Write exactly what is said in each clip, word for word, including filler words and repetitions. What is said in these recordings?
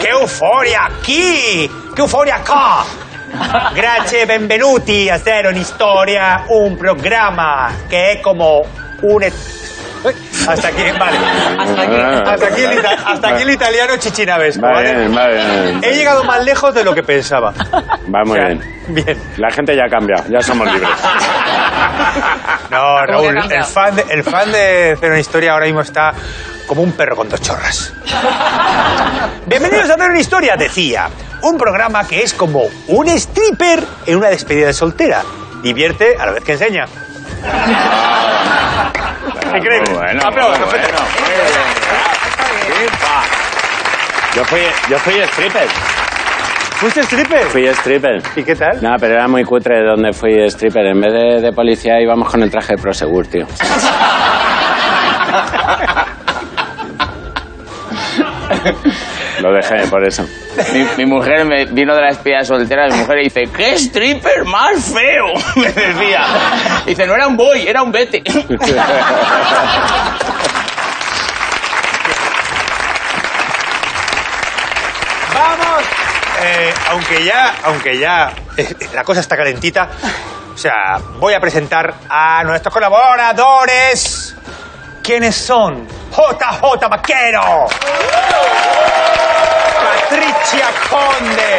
¡Qué euforia aquí! ¡Qué euforia acá! Grazie, benvenuti a Cero en Historia, un programa que es como un... Uy, hasta aquí, vale. Hasta aquí, hasta aquí, el, hasta aquí el italiano chichinabesco, ¿vale? Va bien, va bien. He llegado más lejos de lo que pensaba. Va muy o sea, bien. Bien. La gente ya cambia, ya somos libres. No, Raúl, el fan, de, el fan de Cero en Historia ahora mismo está como un perro con dos chorras. Bienvenidos a Cero en Historia, decía. Un programa que es como un stripper en una despedida de soltera. Divierte a la vez que enseña. Increíble. Bueno, aplausos, bueno, bueno. Yo fui, yo fui stripper. ¿Fuiste stripper? Fui stripper. ¿Y qué tal? No, pero era muy cutre donde fui stripper. En vez de, de policía íbamos con el traje de ProSegur, tío. Lo dejé por eso. Mi, mi mujer me vino de la espía soltera. Mi mujer dice, ¡qué stripper más feo! Me decía. Dice, no era un boy, era un vete. Vamos. Eh, aunque ya, aunque ya eh, la cosa está calentita, o sea, voy a presentar a nuestros colaboradores. ¿Quiénes son? J J. Vaquero. Patricia Conde.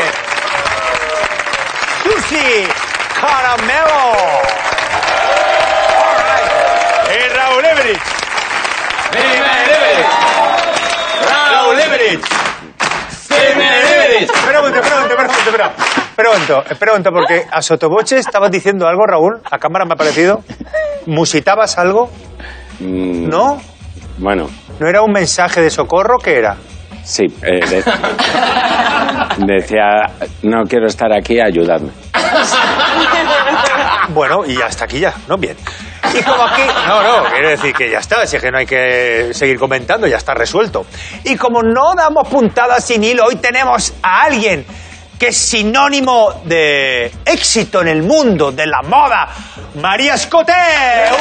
Susi Caramelo. Right. Y Raúl Everich. Raúl Everich. Espera un momento, espera un momento, espera un momento. Espera un momento, porque a sotoboche estabas diciendo algo, Raúl. A cámara me ha parecido. ¿Musitabas algo? Mm. ¿No? Bueno. ¿No era un mensaje de socorro? ¿Qué era? Sí, eh, de, decía, no quiero estar aquí, ayudadme. Bueno, y hasta aquí ya, ¿no? Bien. Y como aquí... No, no, quiero decir que ya está, si es que no hay que seguir comentando, ya está resuelto. Y como no damos puntadas sin hilo, hoy tenemos a alguien que es sinónimo de éxito en el mundo de la moda, María Escoté.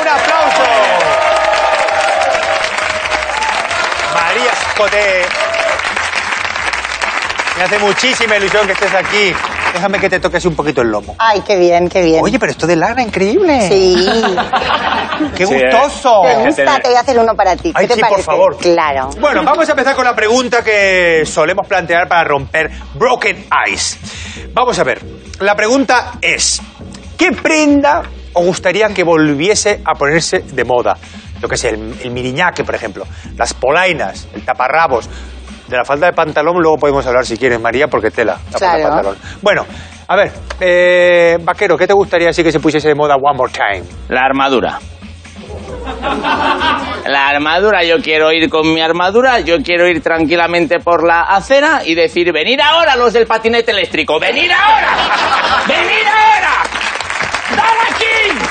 ¡Un aplauso! María Escoté... Me hace muchísima ilusión que estés aquí. Déjame que te toques un poquito el lomo. Ay, qué bien, qué bien. Oye, pero esto de lana, increíble. Sí. Qué sí, gustoso. Me gusta, te voy a hacer uno para ti. Ay, ¿qué te sí, parece? Por favor. Claro. Bueno, vamos a empezar con la pregunta que solemos plantear para romper Broken Eyes. Vamos a ver. La pregunta es, ¿qué prenda os gustaría que volviese a ponerse de moda? Yo qué sé, el, el miriñaque, por ejemplo. Las polainas, el taparrabos... De la falta de pantalón luego podemos hablar si quieres, María, porque tela. La claro. Pantalón. Bueno, a ver, eh, Vaquero, ¿qué te gustaría así que se pusiese de moda one more time? La armadura. La armadura, yo quiero ir con mi armadura, yo quiero ir tranquilamente por la acera y decir, venid ahora los del patinete eléctrico, venid ahora, venid ahora, dad aquí,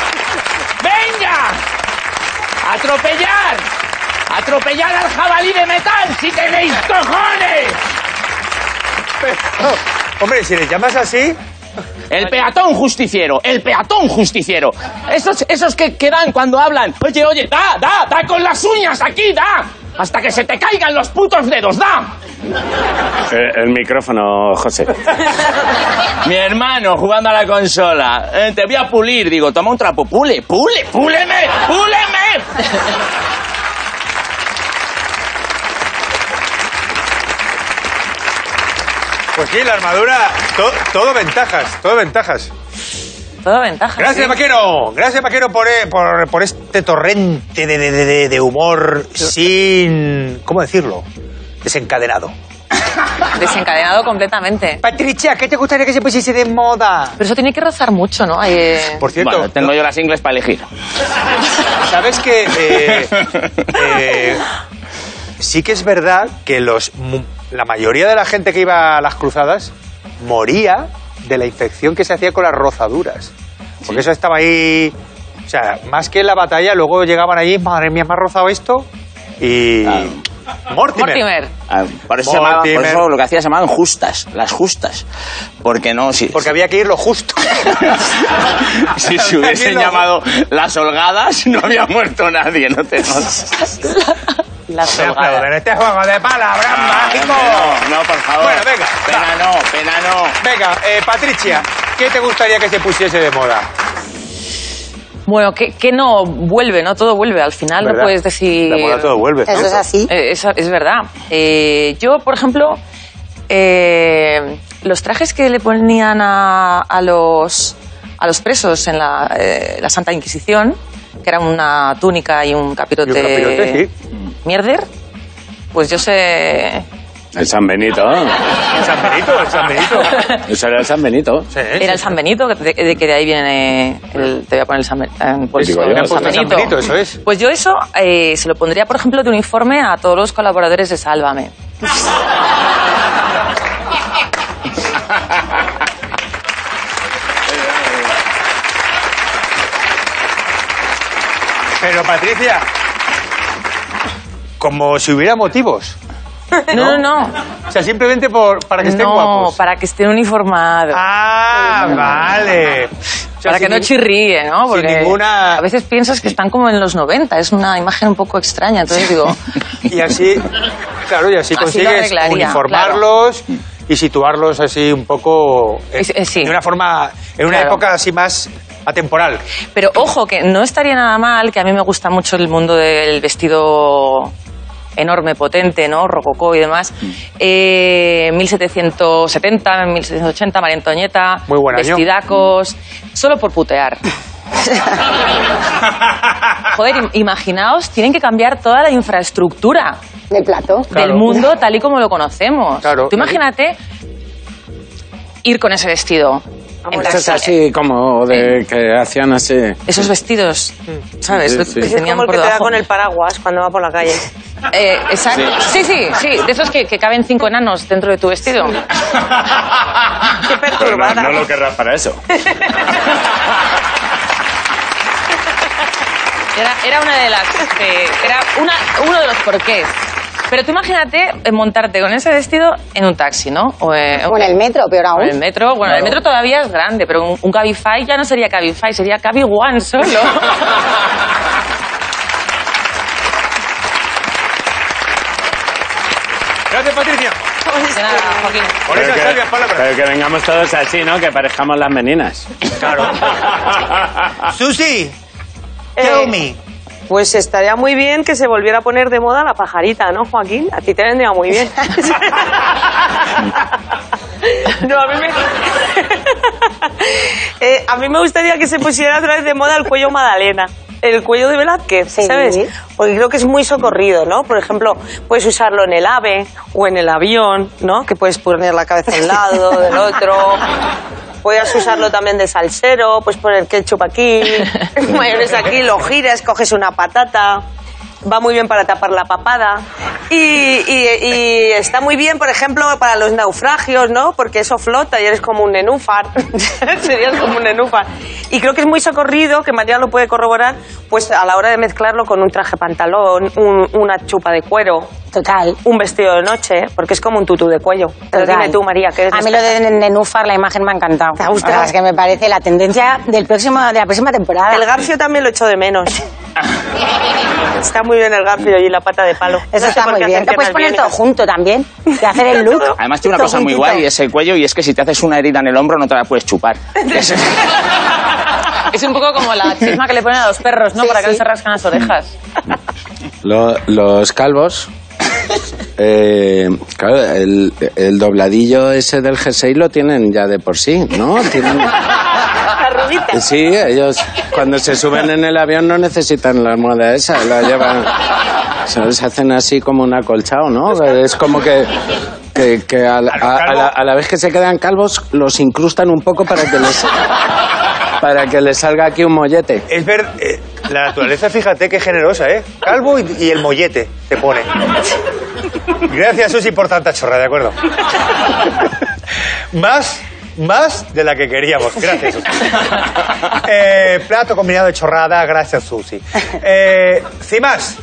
venga, atropellar. ¡Atropellad al jabalí de metal si tenéis cojones! Pero, hombre, si le llamas así... El peatón justiciero, el peatón justiciero. Esos, esos que, que dan cuando hablan. Oye, oye, da, da, da con las uñas aquí, da. Hasta que se te caigan los putos dedos, da. El, el micrófono, José. Mi hermano jugando a la consola. Eh, te voy a pulir, digo, toma un trapo. Pule, pule, púleme, púleme. Pues sí, la armadura, to, todo ventajas, todo ventajas. Todo ventajas. Gracias, sí. Vaquero. Gracias, Vaquero, por, por, por este torrente de, de, de, de humor sin... ¿Cómo decirlo? Desencadenado. Desencadenado completamente. Patricia, ¿qué te gustaría que se pusiese de moda? Pero eso tiene que rozar mucho, ¿no? Eh... Por cierto... Bueno, tengo yo las ingles para elegir. ¿Sabes qué? Eh, eh, sí que es verdad que los... La mayoría de la gente que iba a las cruzadas moría de la infección que se hacía con las rozaduras. Porque sí. Eso estaba ahí... O sea, más que en la batalla, luego llegaban allí, madre mía, me ha rozado esto, y... Claro. Mortimer. Mortimer. Ah, por, eso Mortimer. Se llamaba, por eso lo que hacía se llamaban justas, las justas. Porque no... Si, porque si, había que ir lo justo. Si se hubiesen llamado las holgadas, no había muerto nadie, no te notas. la sobrada. En este juego de palabras ah, mágico. No, no, por favor. Bueno, venga. Pena no, pena no. Venga, eh, Patricia, ¿qué te gustaría que se pusiese de moda? Bueno, que, que no vuelve, ¿no? Todo vuelve. Al final ¿verdad? No puedes decir... La moda todo vuelve. Eso es así. Eh, es, es verdad. Eh, yo, por ejemplo, eh, los trajes que le ponían a, a, los, a los presos en la, eh, la Santa Inquisición, que era una túnica y un capirote... Y un capirote, sí. ¿Mierder? Pues yo sé... El San Benito, ¿eh? El San Benito, el San Benito. Eso era el San Benito. Sí, era sí, el San Benito, de, de que de ahí viene el... Te voy a poner el San, eh, pues, digo, el San Benito. San Benito, eso es. Pues yo eso eh, se lo pondría, por ejemplo, de uniforme a todos los colaboradores de Sálvame. Pero, Patricia, como si hubiera motivos... No, no, no. O sea, simplemente por, para que estén no, guapos. No, para que estén uniformados. Ah, sí, vale. O sea, para que no chirríen, ¿no? Porque sin ninguna... a veces piensas que están como en los noventa. Es una imagen un poco extraña, entonces digo... Y así, claro, y así, así consigues uniformarlos... Claro. Y situarlos así un poco... En, sí. de una forma... En una claro. época así más... atemporal. Pero, ojo, que no estaría nada mal, que a mí me gusta mucho el mundo del vestido... enorme, potente, ¿no? Rococó y demás. Eh, mil setecientos setenta, mil setecientos ochenta, María Antoñeta, muy buen año. Vestidacos, solo por putear. Joder, imaginaos, tienen que cambiar toda la infraestructura del plato, claro. del mundo tal y como lo conocemos. Claro. Tú imagínate ir con ese vestido. Esto es así como de que hacían así. Esos vestidos, ¿sabes? Sí, sí. Que tenían es como el que por te da con el paraguas cuando va por la calle. Eh, exacto. Sí, sí, sí. De esos que, que caben cinco enanos dentro de tu vestido. Sí. Qué perturbada. Pero no, no lo querrás para eso. Era, era una de las... Eh, era una, uno de los porqués. Pero tú imagínate montarte con ese vestido en un taxi, ¿no? O eh, en el metro, peor aún. En el metro, bueno, claro. el metro todavía es grande, pero un, un Cabify ya no sería Cabify, sería Cabi-One solo. Gracias, Patricia. De nada, Joaquín. Por esas sabias palabras. Pero que vengamos todos así, ¿no? Que parezcamos las meninas. Claro. Susi, tell eh. me. Pues estaría muy bien que se volviera a poner de moda la pajarita, ¿no, Joaquín? A ti te vendría muy bien. No, a mí me... eh, a mí me gustaría que se pusiera otra vez de moda el cuello Madalena. El cuello de Velázquez, sí, ¿sabes? Sí. Porque creo que es muy socorrido, ¿no? Por ejemplo, puedes usarlo en el AVE o en el avión, ¿no? Que puedes poner la cabeza de un lado, del otro... Puedes usarlo también de salsero, pues poner ketchup aquí, mayonesa aquí, lo giras, coges una patata, va muy bien para tapar la papada. Y, y, y está muy bien, por ejemplo, para los naufragios, ¿no? Porque eso flota y eres como un nenúfar. Serías como un nenúfar. Y creo que es muy socorrido, que María lo puede corroborar, pues a la hora de mezclarlo con un traje pantalón, un, una chupa de cuero. Total. Un vestido de noche, porque es como un tutú de cuello. Pero dime tú, María, ¿qué eres? A mí lo de nenúfar, la imagen me ha encantado. ¿Te ha gustado? Ah, es que me parece la tendencia del próximo, de la próxima temporada. El garfio también lo echo de menos. Está muy bien el garfio y la pata de palo. Eso no sé está muy bien. Lo puedes poner todo junto también, de hacer el look. Además tiene una cosa muy guay, es el cuello, y es que si te haces una herida en el hombro no te la puedes chupar. Es un poco como la chisma que le ponen a los perros, ¿no? Sí, para que sí. no se rascan las orejas. Lo, los calvos... Eh, claro, el, el dobladillo ese del jersey lo tienen ya de por sí, ¿no? Tienen... Sí, ellos cuando se suben en el avión no necesitan la almohada esa, la llevan... Se hacen así como un acolchado, ¿no? Es como que... que, que a, la, a, a, la, a la vez que se quedan calvos, los incrustan un poco para que les... Para que le salga aquí un mollete. Es ver... Eh, la naturaleza, fíjate qué generosa, ¿eh? Calvo y, y el mollete te pone. Gracias, Susi, por tanta chorra, ¿de acuerdo? Más... Más de la que queríamos. Gracias, Susi. Eh, plato combinado de chorrada. Gracias, Susi. Eh, ¿Sin más?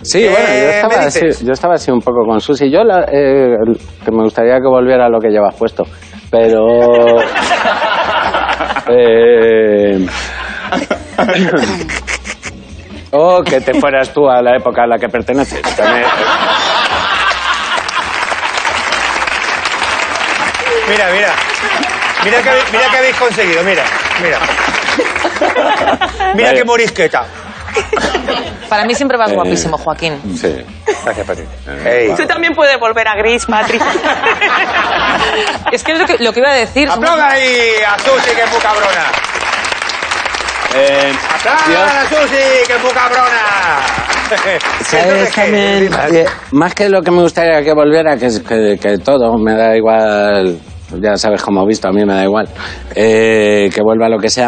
Sí, eh, bueno, yo estaba, así, yo estaba así un poco con Susi. Yo la, eh, que me gustaría que volviera a lo que llevas puesto. Pero... Eh, O que te fueras tú a la época a la que perteneces. También... Mira, mira. Mira que, mira que habéis conseguido, mira, mira. Mira vale. Qué morisqueta. Para mí siempre vas eh, guapísimo, Joaquín. Sí. Gracias, Patricia. Hey. Tú también puedes volver a gris, Patricia. Es que es lo que, lo que iba a decir. ¡Aplauda ahí a Susi, que es muy cabrona! Eh, ¡Aplauda a Susi, que es muy cabrona! ¿Sabes también? Que, más que lo que me gustaría que volviera, que, que, que todo, me da igual... Ya sabes cómo he visto, a mí me da igual. Eh, que vuelva lo que sea.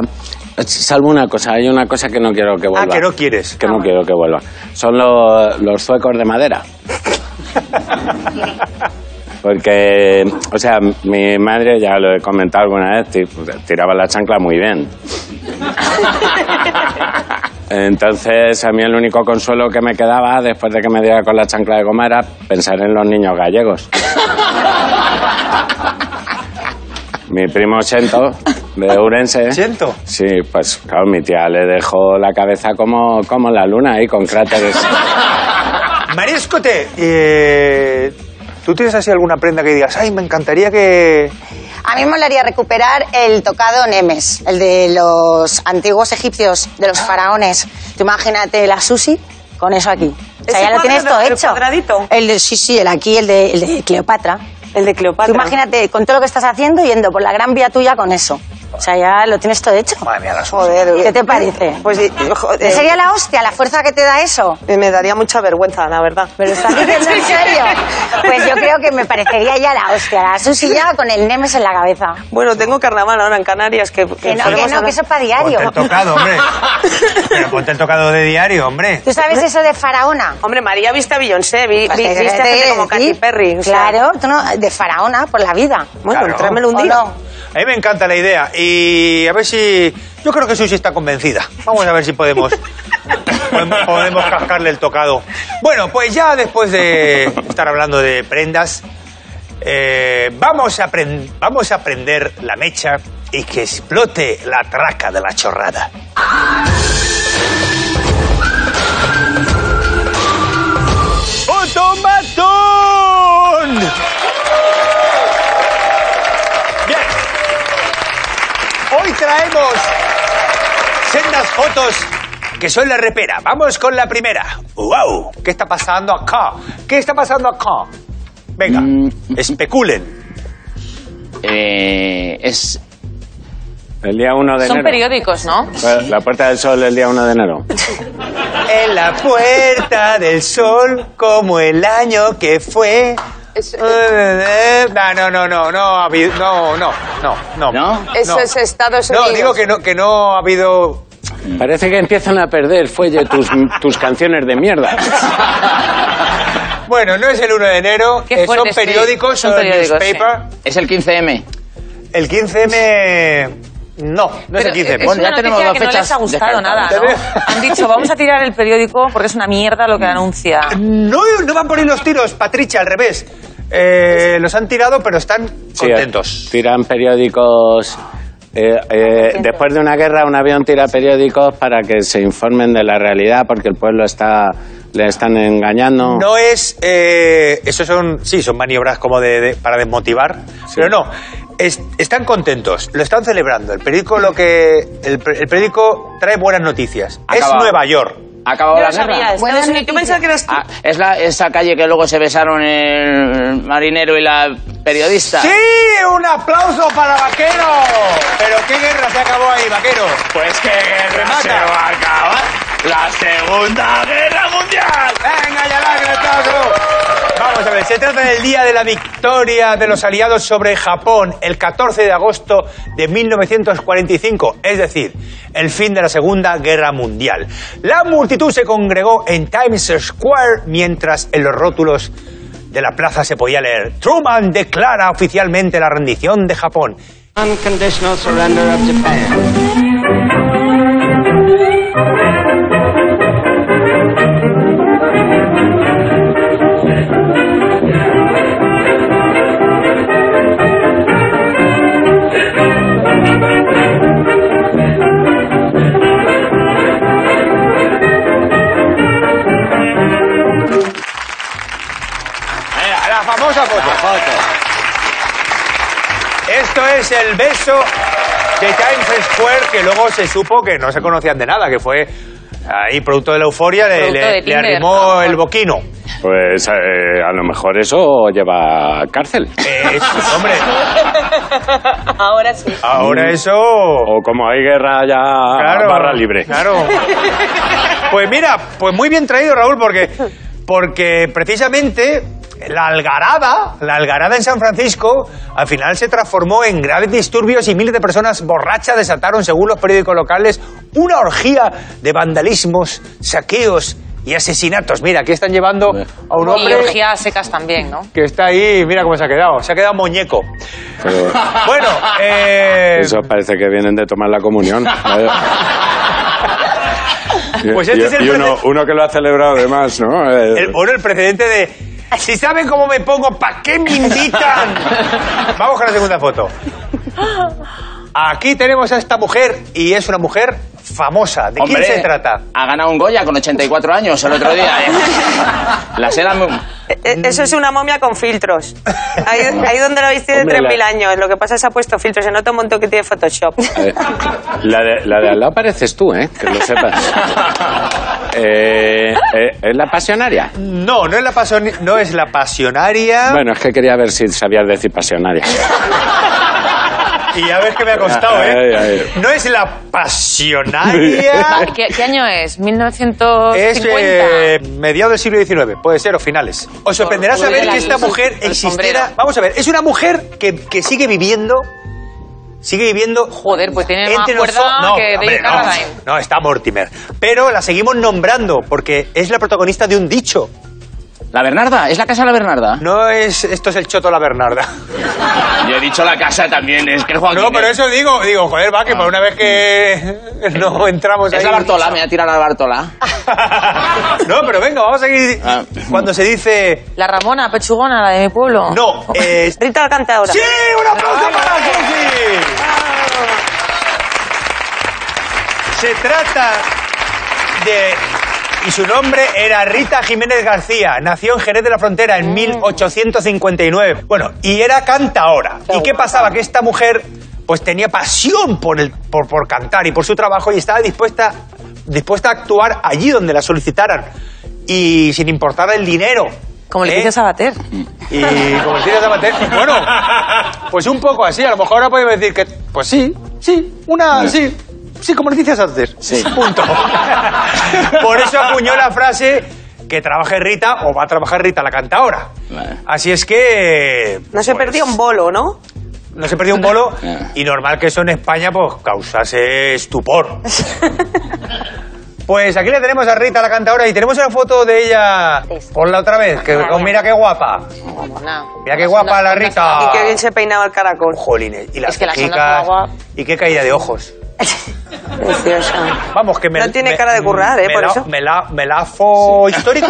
Salvo una cosa, hay una cosa que no quiero que vuelva. Ah, que no quieres. Que ah, no bueno. quiero que vuelva. Son lo, los zuecos de madera. Porque, o sea, mi madre, ya lo he comentado alguna vez, tiraba la chancla muy bien. Entonces, a mí el único consuelo que me quedaba, después de que me diera con la chancla de goma, era pensar en los niños gallegos. Mi primo Chento, de Ourense. ¿Chento? Sí, pues claro, mi tía le dejó la cabeza como, como la luna ahí, con cráteres. María Escoté, eh, ¿tú tienes así alguna prenda que digas, ay, me encantaría que...? A mí me molaría recuperar el tocado Nemes, el de los antiguos egipcios, de los faraones. Tú imagínate la Susi con eso aquí. O sea, ya lo tienes todo hecho. Cuadradito. El de, sí, sí, el aquí, el de, el de Cleopatra. El de Cleopatra. Tú imagínate, con todo lo que estás haciendo, yendo por la Gran Vía tuya con eso. O sea, ya lo tienes todo hecho. Madre mía, la joder. ¿Qué te parece? Pues, joder. ¿Sería la hostia, la fuerza que te da eso? Me daría mucha vergüenza, la verdad. ¿Me lo estás diciendo en serio? Pues yo creo que me parecería ya la hostia, la Susi ya con el Nemes en la cabeza. Bueno, tengo carnaval ahora en Canarias. Que, que, que no, que no, que eso es para diario. Ponte el tocado, hombre. Pero ponte el tocado de diario, hombre. ¿Tú sabes eso de faraona? Hombre, María viste a Beyoncé, vi, pues vi, viste a gente como Katy Perry. O sea. Claro, tú no, de faraona por la vida. Bueno, claro. Tráemelo un día. No. A mí me encanta la idea y a ver si... Yo creo que Susi está convencida. Vamos a ver si podemos, podemos, podemos cascarle el tocado. Bueno, pues ya después de estar hablando de prendas, eh, vamos, a vamos a prender la mecha y que explote la traca de la chorrada. ¡Otomatón! Hoy traemos sendas fotos que son la repera. Vamos con la primera. ¡Wow! ¿Qué está pasando acá? ¿Qué está pasando acá? Venga, mm. especulen. Eh, es... El día uno de enero. Son periódicos, ¿no? La Puerta del Sol el día uno de enero. En la Puerta del Sol, como el año que fue... No, no, no, no, no, no, no, no, no. Eso es Estados Unidos. No, digo que no, que no ha habido... Parece que empiezan a perder fuelle tus, tus canciones de mierda. Bueno, no es el uno de enero, eh, son periódicos, son periódicos, newspaper. Sí. Es el quince eme. El quince eme... No, no es el quince. Bueno, ya tenemos dos fechas. No les ha gustado nada, ¿no? Han dicho, vamos a tirar el periódico porque es una mierda lo que anuncia. No, no van por ahí los tiros, Patricia, al revés. Eh, los han tirado, pero están contentos. Sí, tiran periódicos. Eh, eh, después de una guerra, un avión tira periódicos para que se informen de la realidad porque el pueblo está... Le están engañando. No es... Eh, eso son... Sí, son maniobras como de, de, para desmotivar. Sí. Pero no... Es, están contentos, lo están celebrando. El periódico lo que el, el periódico trae buenas noticias. Acabado. Es Nueva York. Ha acabado la guerra. Buenas noticias. Yo pensaba que eras tú. Ah, es la, esa calle que luego se besaron el marinero y la periodista. Sí, un aplauso para Vaquero. Pero qué guerra se acabó ahí, Vaquero. Pues qué guerra Remata. se va a acabar. La Segunda Guerra Mundial. Venga, ya la aplauso. Vamos a ver, se trata del día de la victoria de los aliados sobre Japón, el catorce de agosto de mil novecientos cuarenta y cinco, es decir, el fin de la Segunda Guerra Mundial. La multitud se congregó en Times Square mientras en los rótulos de la plaza se podía leer: Truman declara oficialmente la rendición de Japón. Unconditional surrender of Japan. foto. La foto. Esto es el beso de Times Square, que luego se supo que no se conocían de nada, que fue ahí producto de la euforia, le, le, le arrimó el boquino. Pues eh, a lo mejor eso lleva cárcel. Eh, hombre. Ahora sí. Ahora eso... O como hay guerra ya, claro, barra libre. Claro. Pues mira, pues muy bien traído, Raúl, porque, porque precisamente la algarada, la algarada en San Francisco, al final se transformó en graves disturbios y miles de personas borrachas desataron, según los periódicos locales, una orgía de vandalismos, saqueos y asesinatos. Mira, aquí están llevando a un hombre... Y orgías secas también, ¿no? Que está ahí, mira cómo se ha quedado. Se ha quedado muñeco. Pero... Bueno, eh... Eso parece que vienen de tomar la comunión. Pues este y, es el y uno, uno que lo ha celebrado además, ¿no? El, bueno, el precedente de... Si saben cómo me pongo, ¿para qué me invitan? Vamos con la segunda foto. Aquí tenemos a esta mujer, y es una mujer famosa. ¿De Hombre, quién se trata? Ha ganado un Goya con ochenta y cuatro años el otro día. ¿Eh? La seda... Eso es una momia con filtros. Ahí, ahí donde la veis tiene tres mil años. Lo que pasa es que ha puesto filtros en otro montón que tiene Photoshop. Eh, la de la de al lado pareces tú, ¿eh? Que lo sepas. Eh, eh, ¿Es la pasionaria? No, no es la, pasion, no es la pasionaria. Bueno, es que quería ver si sabías decir pasionaria. Y a ver qué me ha costado, ¿eh? Ay, ay, ay. No es la pasionaria. ¿Qué, qué año es? ¿mil novecientos cincuenta? Es eh, mediados del siglo diecinueve, puede ser, o finales. Os sorprenderá saber que esta mujer existiera... Vamos a ver, es una mujer que, que sigue viviendo... Sigue viviendo... Joder, pues tiene más cuerda no, que David Carradine. No, no, está Mortimer. Pero la seguimos nombrando porque es la protagonista de un dicho. ¿La Bernarda? ¿Es la casa de la Bernarda? No es... Esto es el choto la Bernarda. Yo he dicho la casa también, es que el Joaquín... No, pero eso digo, digo, joder, va, que ah. por una vez que no entramos ahí... Es la Bartola, me ha tirado la Bartola. No, pero venga, vamos a seguir ah. cuando se dice... La Ramona Pechugona, la de mi pueblo. No, eh... Rita la canta ahora. ¡Sí! ¡Un aplauso ah, para Susi! Ah. Se trata de... Y su nombre era Rita Jiménez García. Nació en Jerez de la Frontera en mil ochocientos cincuenta y nueve. Bueno, y era cantaora. ¿Y qué pasaba? Que esta mujer pues tenía pasión por, el, por, por cantar y por su trabajo y estaba dispuesta, dispuesta a actuar allí donde la solicitaran. Y sin importar el dinero. Como el Leticia ¿Eh? Sabater. Y como el Leticia Sabater. Bueno, pues un poco así. A lo mejor ahora podemos decir que... Pues sí, sí, una... sí. Sí, como noticias antes. Sí. Punto. Por eso acuñó la frase que trabaje Rita o va a trabajar Rita la cantaora. Vale. Así es que... No pues, se perdió un bolo, ¿no? No se perdió un bolo y normal que eso en España pues causase estupor. Pues aquí le tenemos a Rita la cantaora y tenemos una foto de ella. Ponla otra vez, que oh, mira qué guapa. Mira qué guapa la Rita. Y qué bien se peinaba el caracol. Jolines. Y las es que la agua... Y qué caída de ojos. Preciosa. Vamos, que me... No tiene me, cara de currar, ¿eh? Por la, eso. Me la, me la fo... Sí. ¿Histórico?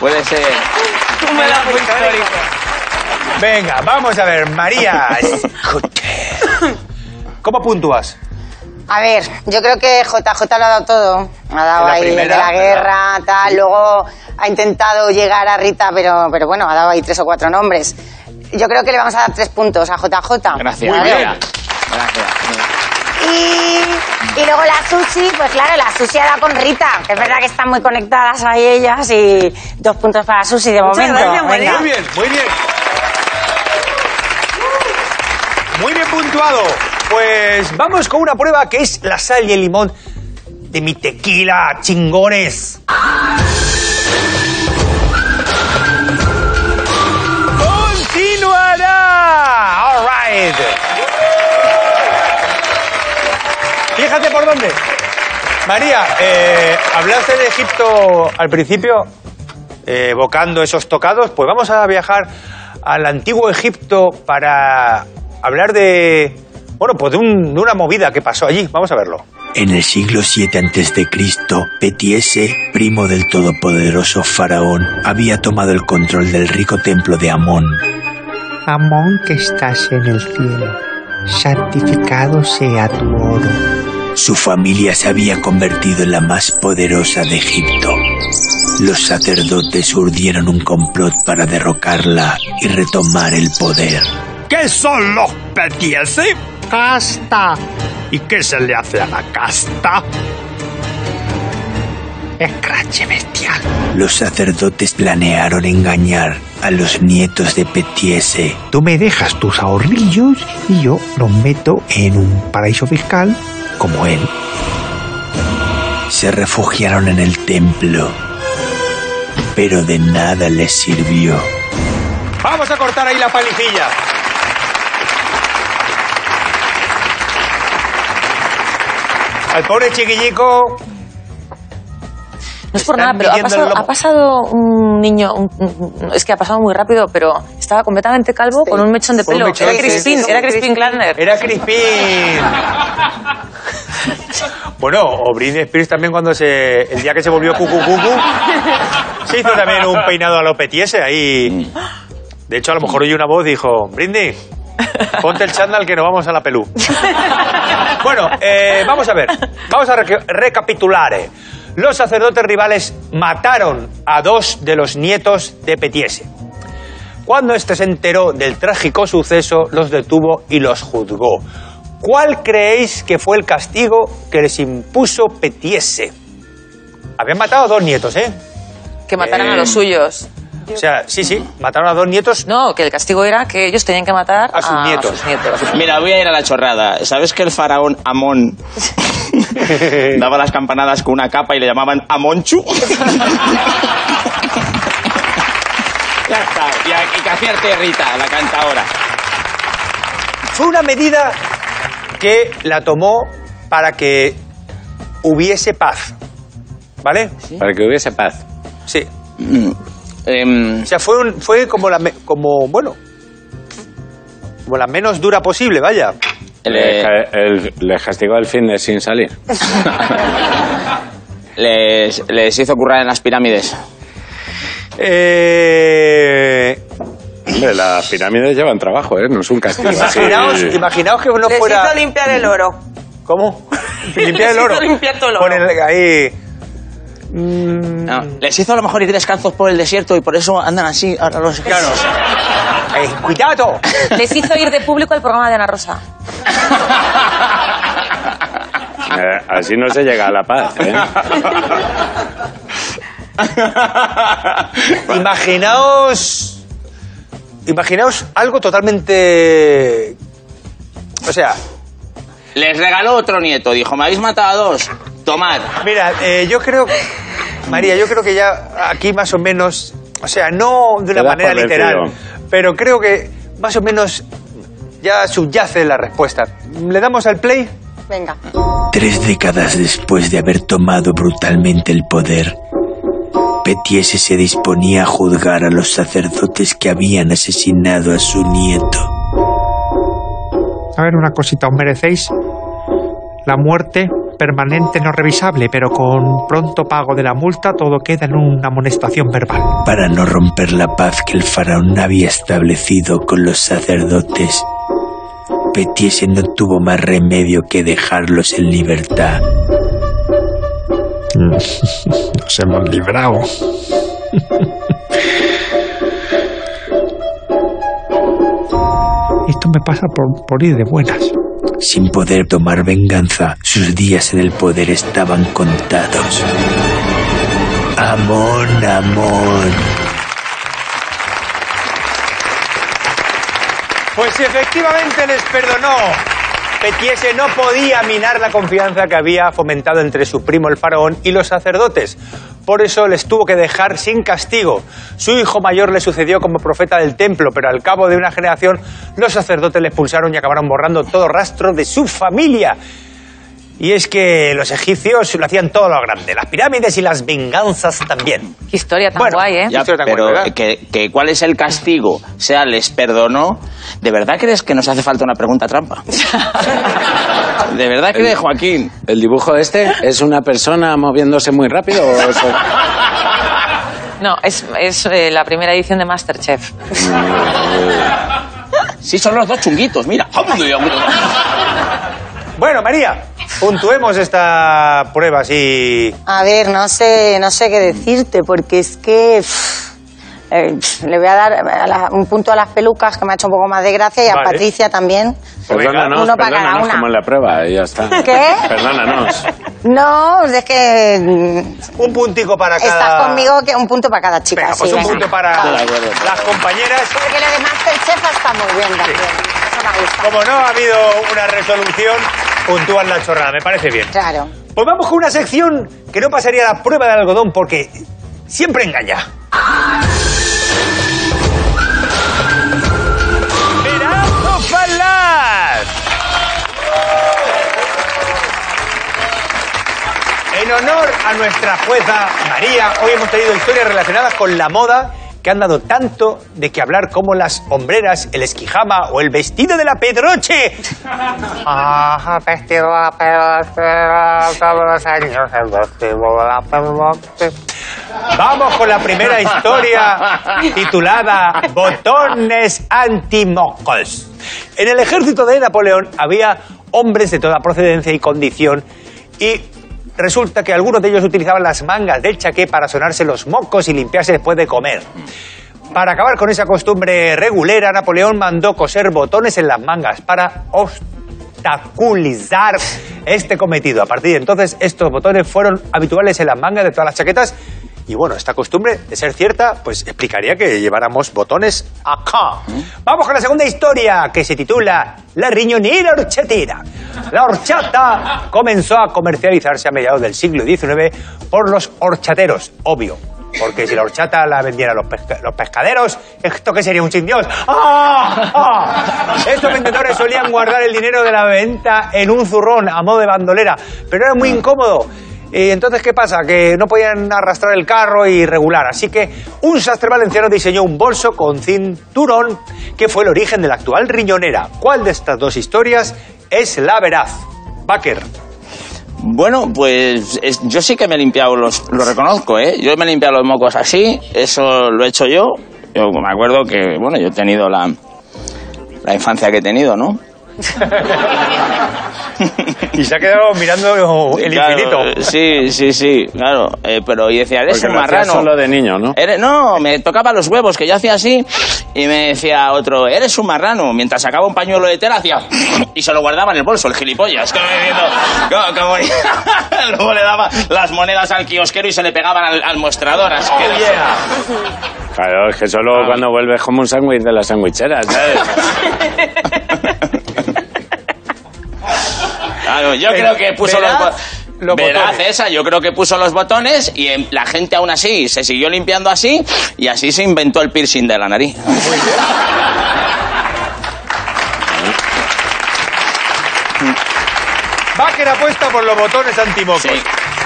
Puede ser. Un melafo histórico. Venga, vamos a ver, María. ¿Cómo puntúas? A ver, yo creo que J J lo ha dado todo. Ha dado ahí primera, de la guerra, ¿verdad? Tal. Luego ha intentado llegar a Rita, pero, pero bueno, ha dado ahí tres o cuatro nombres. Yo creo que le vamos a dar tres puntos a J J. Gracias. Muy bien. Gracias. Y, y luego la Susi, pues claro, la Susi ha dado con Rita, que es verdad que están muy conectadas ahí ellas, y dos puntos para Susi de momento. Gracias, muy bien, muy bien. Muy bien puntuado. Pues vamos con una prueba que es la sal y el limón de mi tequila, chingones. All right. Fíjate por dónde. María, eh, hablaste de Egipto al principio, eh, evocando esos tocados. Pues vamos a viajar al antiguo Egipto para hablar de, bueno, pues de, un, de una movida que pasó allí. Vamos a verlo. En el siglo siete antes de Cristo, Petiese, primo del todopoderoso faraón, había tomado el control del rico templo de Amón. Amón, que estás en el cielo, santificado sea tu oro. Su familia se había convertido en la más poderosa de Egipto. Los sacerdotes urdieron un complot para derrocarla y retomar el poder. ¿Qué son los Petiese? Casta. ¿Y qué se le hace a la casta? Escrache bestial. Los sacerdotes planearon engañar a los nietos de Petiese. Tú me dejas tus ahorrillos y yo los meto en un paraíso fiscal como él. Se refugiaron en el templo, pero de nada les sirvió. Vamos a cortar ahí la palicilla. Al pobre chiquillico. No es por nada, pero ha pasado, ha pasado un niño, un, un, es que ha pasado muy rápido, pero estaba completamente calvo, sí, con un mechón de pelo. Mechón, era Crispin, sí, sí, sí, era Crispin Klarner. Era Crispin. Bueno, o Britney Spears también cuando se, el día que se volvió cucu cucu, se hizo también un peinado a lo Petiese ahí. De hecho, a lo mejor oye una voz dijo, Britney, ponte el chándal que nos vamos a la pelú. Bueno, eh, vamos a ver, vamos a re recapitular. Los sacerdotes rivales mataron a dos de los nietos de Petiese. Cuando este se enteró del trágico suceso, los detuvo y los juzgó. ¿Cuál creéis que fue el castigo que les impuso Petiese? Habían matado a dos nietos, ¿eh? Que mataran eh... a los suyos. O sea, sí, sí, mataron a dos nietos. No, que el castigo era que ellos tenían que matar a sus, a, nietos. A sus nietos. Mira, voy a ir a la chorrada. ¿Sabes que el faraón Amón daba las campanadas con una capa y le llamaban Amonchu? Ya está, y, a, y que acierte Rita, la cantadora. Fue una medida que la tomó para que hubiese paz, ¿vale? ¿Sí? Para que hubiese paz. Sí. Mm. Um, o sea, fue, un, fue como la me, como bueno, como la menos dura posible, vaya. Le, el, les castigó el fin de sin salir. les, les hizo currar en las pirámides. Eh... Hombre, las pirámides llevan trabajo, ¿eh? No es un castigo. Imaginaos, imaginaos que no les fuera. Les hizo limpiar el oro. ¿Cómo? Limpiar el oro. Les hizo limpiar todo el oro. Con el, ahí. No, les hizo a lo mejor ir descalzos por el desierto y por eso andan así ahora los cristianos. Eh, ¡Cuidado! Les hizo ir de público al programa de Ana Rosa. Eh, así no se llega a la paz, ¿eh? Imaginaos... Imaginaos algo totalmente... O sea... Les regaló otro nieto, dijo, me habéis matado a dos. Tomar. Mira, eh, yo creo, María, yo creo que ya aquí más o menos, o sea, no de una manera literal, pero creo que más o menos ya subyace la respuesta. ¿Le damos al play? Venga. Tres décadas después de haber tomado brutalmente el poder, Petiese se disponía a juzgar a los sacerdotes que habían asesinado a su nieto. A ver, una cosita, ¿os merecéis la muerte permanente no revisable, pero con pronto pago de la multa todo queda en una amonestación verbal? Para no romper la paz que el faraón había establecido con los sacerdotes, Petiese no tuvo más remedio que dejarlos en libertad. Nos hemos librado. Esto me pasa por, por ir de buenas. Sin poder tomar venganza, sus días en el poder estaban contados. Amón, Amón. Pues efectivamente les perdonó. Petiese no podía minar la confianza que había fomentado entre su primo el faraón y los sacerdotes. Por eso les tuvo que dejar sin castigo. Su hijo mayor le sucedió como profeta del templo, pero al cabo de una generación los sacerdotes le expulsaron y acabaron borrando todo rastro de su familia. Y es que los egipcios lo hacían todo lo grande, las pirámides y las venganzas también. Qué historia tan bueno, guay, ¿eh? Ya, tan pero buena, que, que ¿cuál es el castigo? O sea, les perdonó. ¿De verdad crees que nos hace falta una pregunta trampa? ¿De verdad crees, Joaquín? ¿El dibujo este es una persona moviéndose muy rápido? O es... No, es, es eh, la primera edición de Masterchef. Sí, son los dos chunguitos, mira. Bueno, María... Puntuemos esta prueba, sí. A ver, no sé, no sé qué decirte, porque es que... Pff, eh, pff, le voy a dar a la, un punto a las pelucas, que me ha hecho un poco más de gracia, y a vale. Patricia también. Perdónanos, Uno para perdónanos, cada una. Como en la prueba, y ya está. ¿Qué? Perdónanos. No, es que... Un puntico para cada... Estás conmigo, que un punto para cada chica. Venga, pues sí, un venga. punto para vale. las compañeras. Porque lo de Masterchef está muy bien también. Sí. Eso me gusta. Como no ha habido una resolución... Puntúan la chorrada, me parece bien. Claro. Pues vamos con una sección que no pasaría la prueba de algodón porque siempre engaña. ¡Verano Falaz! En honor a nuestra jueza María, hoy hemos tenido historias relacionadas con la moda que han dado tanto de qué hablar como las hombreras, el esquijama o el vestido de la Pedroche. Ah, vestido de la Pedroche, todos los años el vestido de la Pedroche. Vamos con la primera historia titulada Botones antimocos. En el ejército de Napoleón había hombres de toda procedencia y condición y... Resulta que algunos de ellos utilizaban las mangas del chaqué para sonarse los mocos y limpiarse después de comer. Para acabar con esa costumbre regulera, Napoleón mandó coser botones en las mangas para obstaculizar este cometido. A partir de entonces, estos botones fueron habituales en las mangas de todas las chaquetas. Y bueno, esta costumbre, de ser cierta, pues explicaría que lleváramos botones acá. Vamos con la segunda historia, que se titula La riñonera horchatera. La horchata comenzó a comercializarse a mediados del siglo diecinueve por los horchateros, obvio. Porque si la horchata la vendieran los, pesca los pescaderos, esto que sería un sin Dios. ¡Ah! ¡Ah! Estos vendedores solían guardar el dinero de la venta en un zurrón a modo de bandolera, pero era muy incómodo. Y entonces, ¿qué pasa? Que no podían arrastrar el carro y regular. Así que un sastre valenciano diseñó un bolso con cinturón que fue el origen de la actual riñonera. ¿Cuál de estas dos historias es la veraz? Vaquer. Bueno, pues es, yo sí que me he limpiado los... Lo reconozco, ¿eh? Yo me he limpiado los mocos así, eso lo he hecho yo. Yo me acuerdo que, bueno, yo he tenido la, la infancia que he tenido, ¿no? Y se ha quedado mirando el infinito. Claro, sí, sí, sí, claro. Eh, pero y decía, eres un marrano. Solo de niño, ¿no? Eres, no, me tocaba los huevos, que yo hacía así, y me decía otro, eres un marrano. Mientras sacaba un pañuelo de tela, hacía... Y se lo guardaba en el bolso, el gilipollas. Como diciendo, como, como, luego le daba las monedas al kiosquero y se le pegaban al, al mostrador. Así que oh, yeah. Claro, es que solo ah. cuando vuelves como un sándwich de las sandwicheras, ¿sabes? Claro, yo Pero, creo que puso ¿verdad? los... Los ¿verdad, esa? Yo creo que puso los botones y la gente aún así se siguió limpiando así y así se inventó el piercing de la nariz. Vaquer apuesta por los botones antimocos. Sí.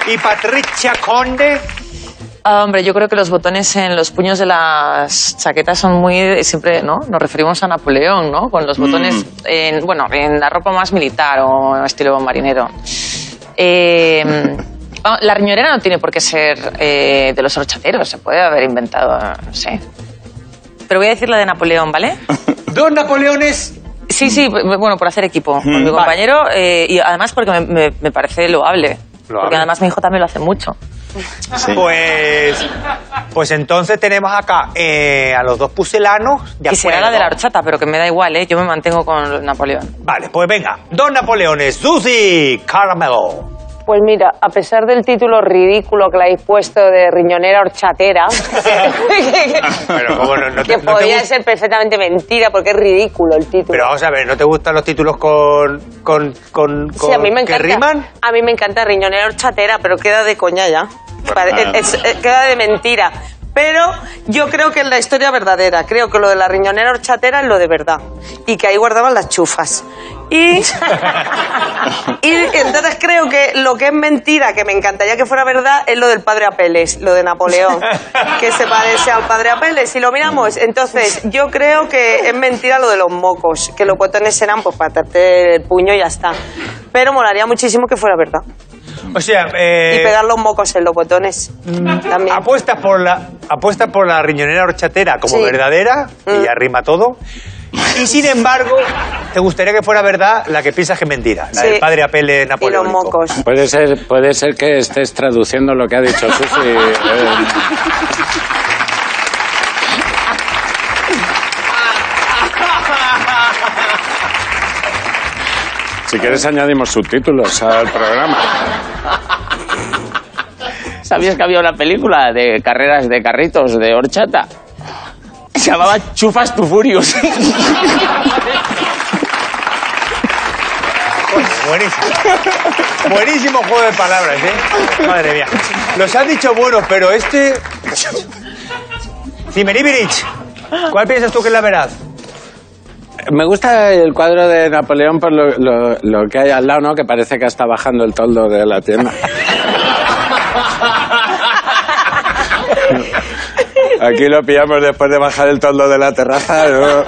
¿Y Patricia Conde? Ah, hombre, yo creo que los botones en los puños de las chaquetas son muy... Siempre, ¿no? Nos referimos a Napoleón, ¿no? Con los botones, mm. en, bueno, en la ropa más militar o estilo marinero. Eh, la riñonera no tiene por qué ser eh, de los horchateros. Se puede haber inventado, no sé. Pero voy a decir la de Napoleón, ¿vale? Dos Napoleones... Sí, sí, bueno, por hacer equipo con mi compañero. Eh, y además porque me, me, me parece loable. Lo porque hablo. Además mi hijo también lo hace mucho. Sí. Pues, pues entonces tenemos acá eh, a los dos pucelanos de... Y será la de la horchata, pero que me da igual, ¿eh? Yo me mantengo con Napoleón. Vale, pues venga, dos Napoleones. Susi Caramelo. Pues mira, a pesar del título ridículo que le habéis puesto de riñonera horchatera, pero como no, no te, que no podía te ser perfectamente mentira porque es ridículo el título. Pero vamos a ver, ¿no te gustan los títulos con, con, con, con sí, a mí me encanta, que riman? A mí me encanta riñonera horchatera, pero queda de coña ya. Es, es, queda de mentira. Pero yo creo que es la historia verdadera. Creo que lo de la riñonera horchatera es lo de verdad. Y que ahí guardaban las chufas. Y, y entonces creo que lo que es mentira, que me encantaría que fuera verdad, es lo del padre Apeles, lo de Napoleón, que se parece al padre Apeles. Si lo miramos, entonces yo creo que es mentira lo de los mocos, que los botones serán pues para atarte el puño y ya está. Pero molaría muchísimo que fuera verdad. O sea, eh, y pegar los mocos en los botones. Mm, apuestas por la apuestas por la riñonera horchatera como sí. verdadera, mm. y ya rima todo. Y sin embargo, te gustaría que fuera verdad la que piensas que es mentira, la sí. del padre apele napoleónico. Y los mocos. Puede ser, puede ser que estés traduciendo lo que ha dicho Susi. Si quieres añadimos subtítulos al programa. ¿Sabías que había una película de carreras de carritos de horchata? Se llamaba Chufas tu Furios. Buenísimo. Buenísimo juego de palabras, ¿eh? Madre mía. Los has dicho buenos, pero este... Zimmeribirich, ¿cuál piensas tú que es la verdad? Me gusta el cuadro de Napoleón por lo, lo, lo que hay al lado, ¿no? Que parece que está bajando el toldo de la tienda. Aquí lo pillamos después de bajar el toldo de la terraza, ¿no?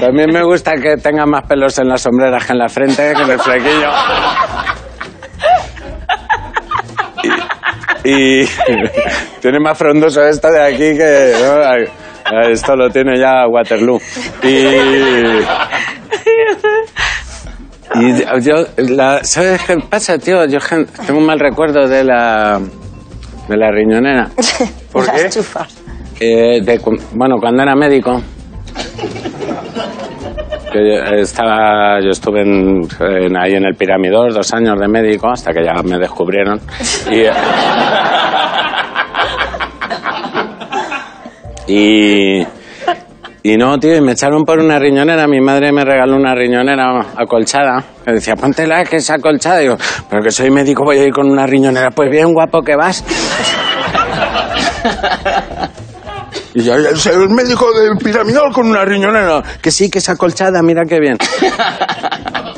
También me gusta que tenga más pelos en las sombreras que en la frente, que en el flequillo. Y, y tiene más frondoso esto de aquí que... ¿no? Esto lo tiene ya Waterloo. Y... y yo, la, ¿sabes qué pasa, tío? Yo tengo un mal recuerdo de la, de la riñonera. ¿Por qué? Las chufas. Eh, de, bueno, cuando era médico, yo, estaba, yo estuve en, en, ahí en el Pirámide dos, dos años de médico, hasta que ya me descubrieron. Y... Y, y no, tío, y me echaron por una riñonera. Mi madre me regaló una riñonera acolchada. Me decía, póntela, que es acolchada. Y digo, pero que soy médico, voy a ir con una riñonera. Pues bien, guapo que vas. Y yo, soy el médico del piramidol con una riñonera. Que sí, que es acolchada, mira qué bien.